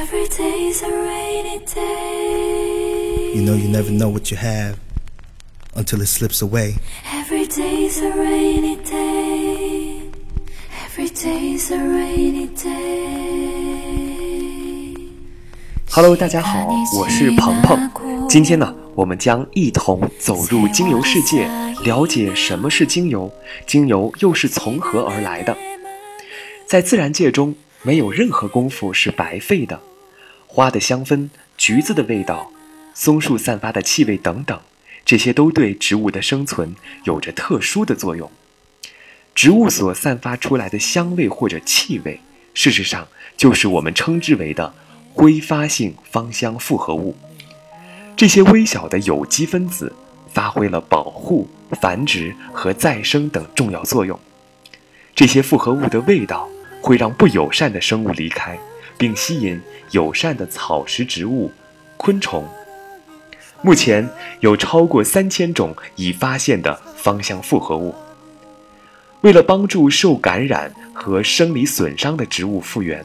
Every day's a rainy day. You know you never know what you have until it slips away. Every day's a rainy day. Every day's a rainy day. Hello， 大家好，我是鹏鹏。今天呢，我们将一同走入精油世界，了解什么是精油，精油又是从何而来的。在自然界中，没有任何功夫是白费的，花的香氛、橘子的味道、松树散发的气味等等，这些都对植物的生存有着特殊的作用。植物所散发出来的香味或者气味，事实上就是我们称之为的挥发性芳香复合物。这些微小的有机分子发挥了保护、繁殖和再生等重要作用。这些复合物的味道会让不友善的生物离开，并吸引友善的草食植物、昆虫。目前有超过3000种已发现的芳香复合物。为了帮助受感染和生理损伤的植物复原，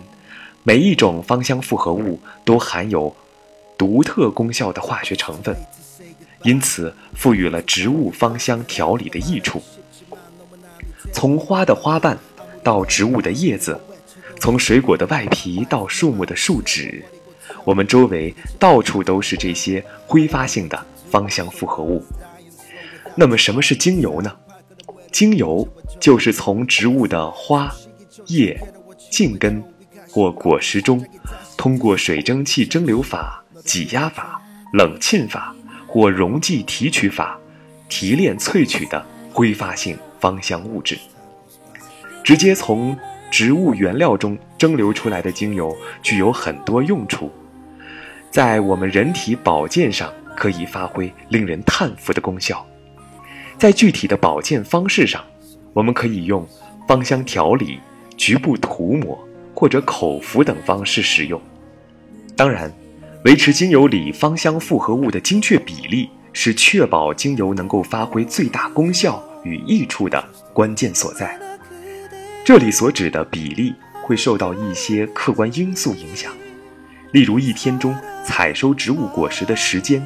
每一种芳香复合物都含有独特功效的化学成分，因此赋予了植物芳香调理的益处。从花的花瓣到植物的叶子，从水果的外皮到树木的树脂，我们周围到处都是这些挥发性的芳香复合物。那么什么是精油呢？精油就是从植物的花、叶、茎根或果实中，通过水蒸气蒸馏法、挤压法、冷沁法或溶剂提取法提炼萃取的挥发性芳香物质。直接从植物原料中蒸馏出来的精油具有很多用处，在我们人体保健上可以发挥令人叹服的功效。在具体的保健方式上，我们可以用芳香调理、局部涂抹或者口服等方式使用。当然，维持精油里芳香复合物的精确比例是确保精油能够发挥最大功效与益处的关键所在。这里所指的比例会受到一些客观因素影响，例如一天中采收植物果实的时间、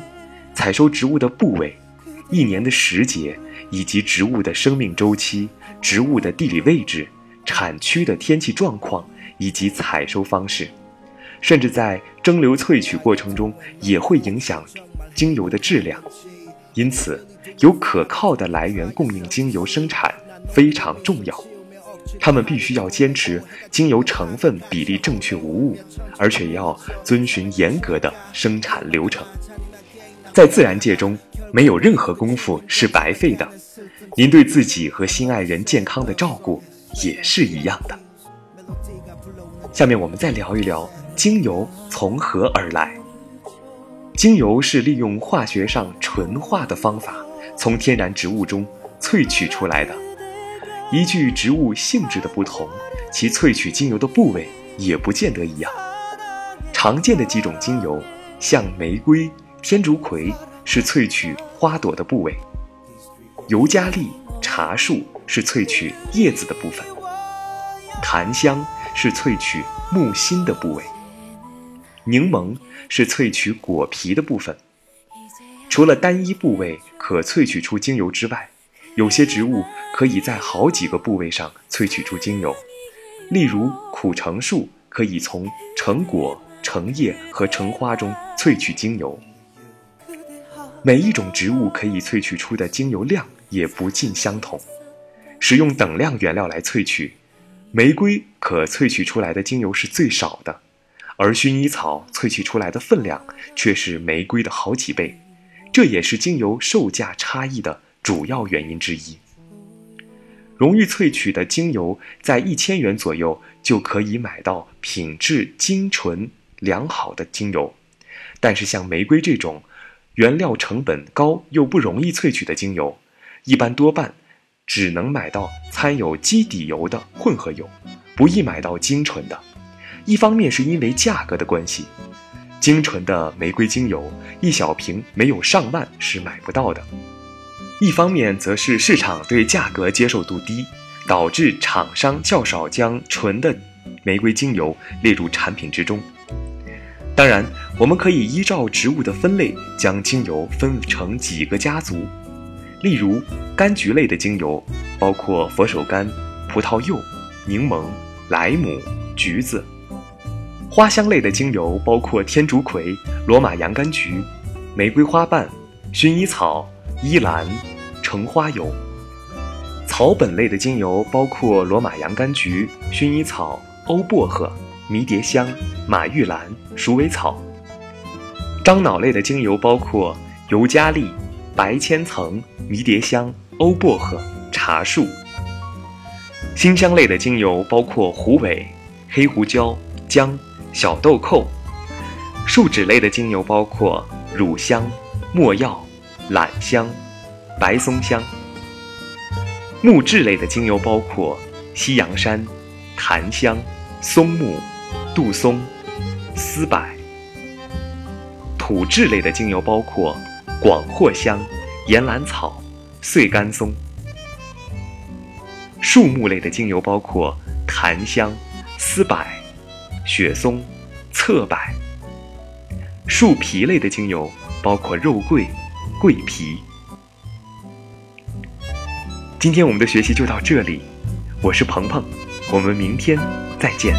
采收植物的部位、一年的时节，以及植物的生命周期、植物的地理位置、产区的天气状况以及采收方式，甚至在蒸馏萃取过程中也会影响精油的质量。因此，有可靠的来源供应精油生产非常重要。他们必须要坚持精油成分比例正确无误，而且要遵循严格的生产流程。在自然界中，没有任何功夫是白费的，您对自己和心爱人健康的照顾也是一样的。下面我们再聊一聊精油从何而来。精油是利用化学上纯化的方法，从天然植物中萃取出来的。依据植物性质的不同，其萃取精油的部位也不见得一样。常见的几种精油，像玫瑰、天竺葵是萃取花朵的部位，尤加利、茶树是萃取叶子的部分，檀香是萃取木心的部位，柠檬是萃取果皮的部分。除了单一部位可萃取出精油之外，有些植物可以在好几个部位上萃取出精油，例如苦橙树可以从橙果、橙叶和橙花中萃取精油。每一种植物可以萃取出的精油量也不尽相同，使用等量原料来萃取，玫瑰可萃取出来的精油是最少的，而薰衣草萃取出来的分量却是玫瑰的好几倍，这也是精油售价差异的主要原因之一。容易萃取的精油在1000元左右就可以买到品质精纯良好的精油，但是像玫瑰这种原料成本高又不容易萃取的精油，一般多半只能买到掺有基底油的混合油，不易买到精纯的。一方面是因为价格的关系，精纯的玫瑰精油一小瓶没有上万是买不到的，一方面则是市场对价格接受度低，导致厂商较少将纯的玫瑰精油列入产品之中。当然，我们可以依照植物的分类将精油分成几个家族，例如柑橘类的精油包括佛手柑、葡萄柚、柠檬、莱姆、橘子；花香类的精油包括天竺葵、罗马洋甘菊、玫瑰花瓣、薰衣草、依兰、橙花油；草本类的精油包括罗马洋甘菊、薰衣草、欧薄荷、迷迭香、马玉兰、鼠尾草；樟脑类的精油包括尤加利、白千层、迷迭香、欧薄荷、茶树；辛香类的精油包括虎尾、黑胡椒、姜、小豆蔻；树脂类的精油包括乳香、没药、榄香、白松香；木质类的精油包括西洋杉、檀香、松木、杜松、丝柏；土质类的精油包括广藿香、岩兰草、碎干松；树木类的精油包括檀香、丝柏、雪松、侧柏；树皮类的精油包括肉桂、桂皮。今天我们的学习就到这里，我是鹏鹏，我们明天再见。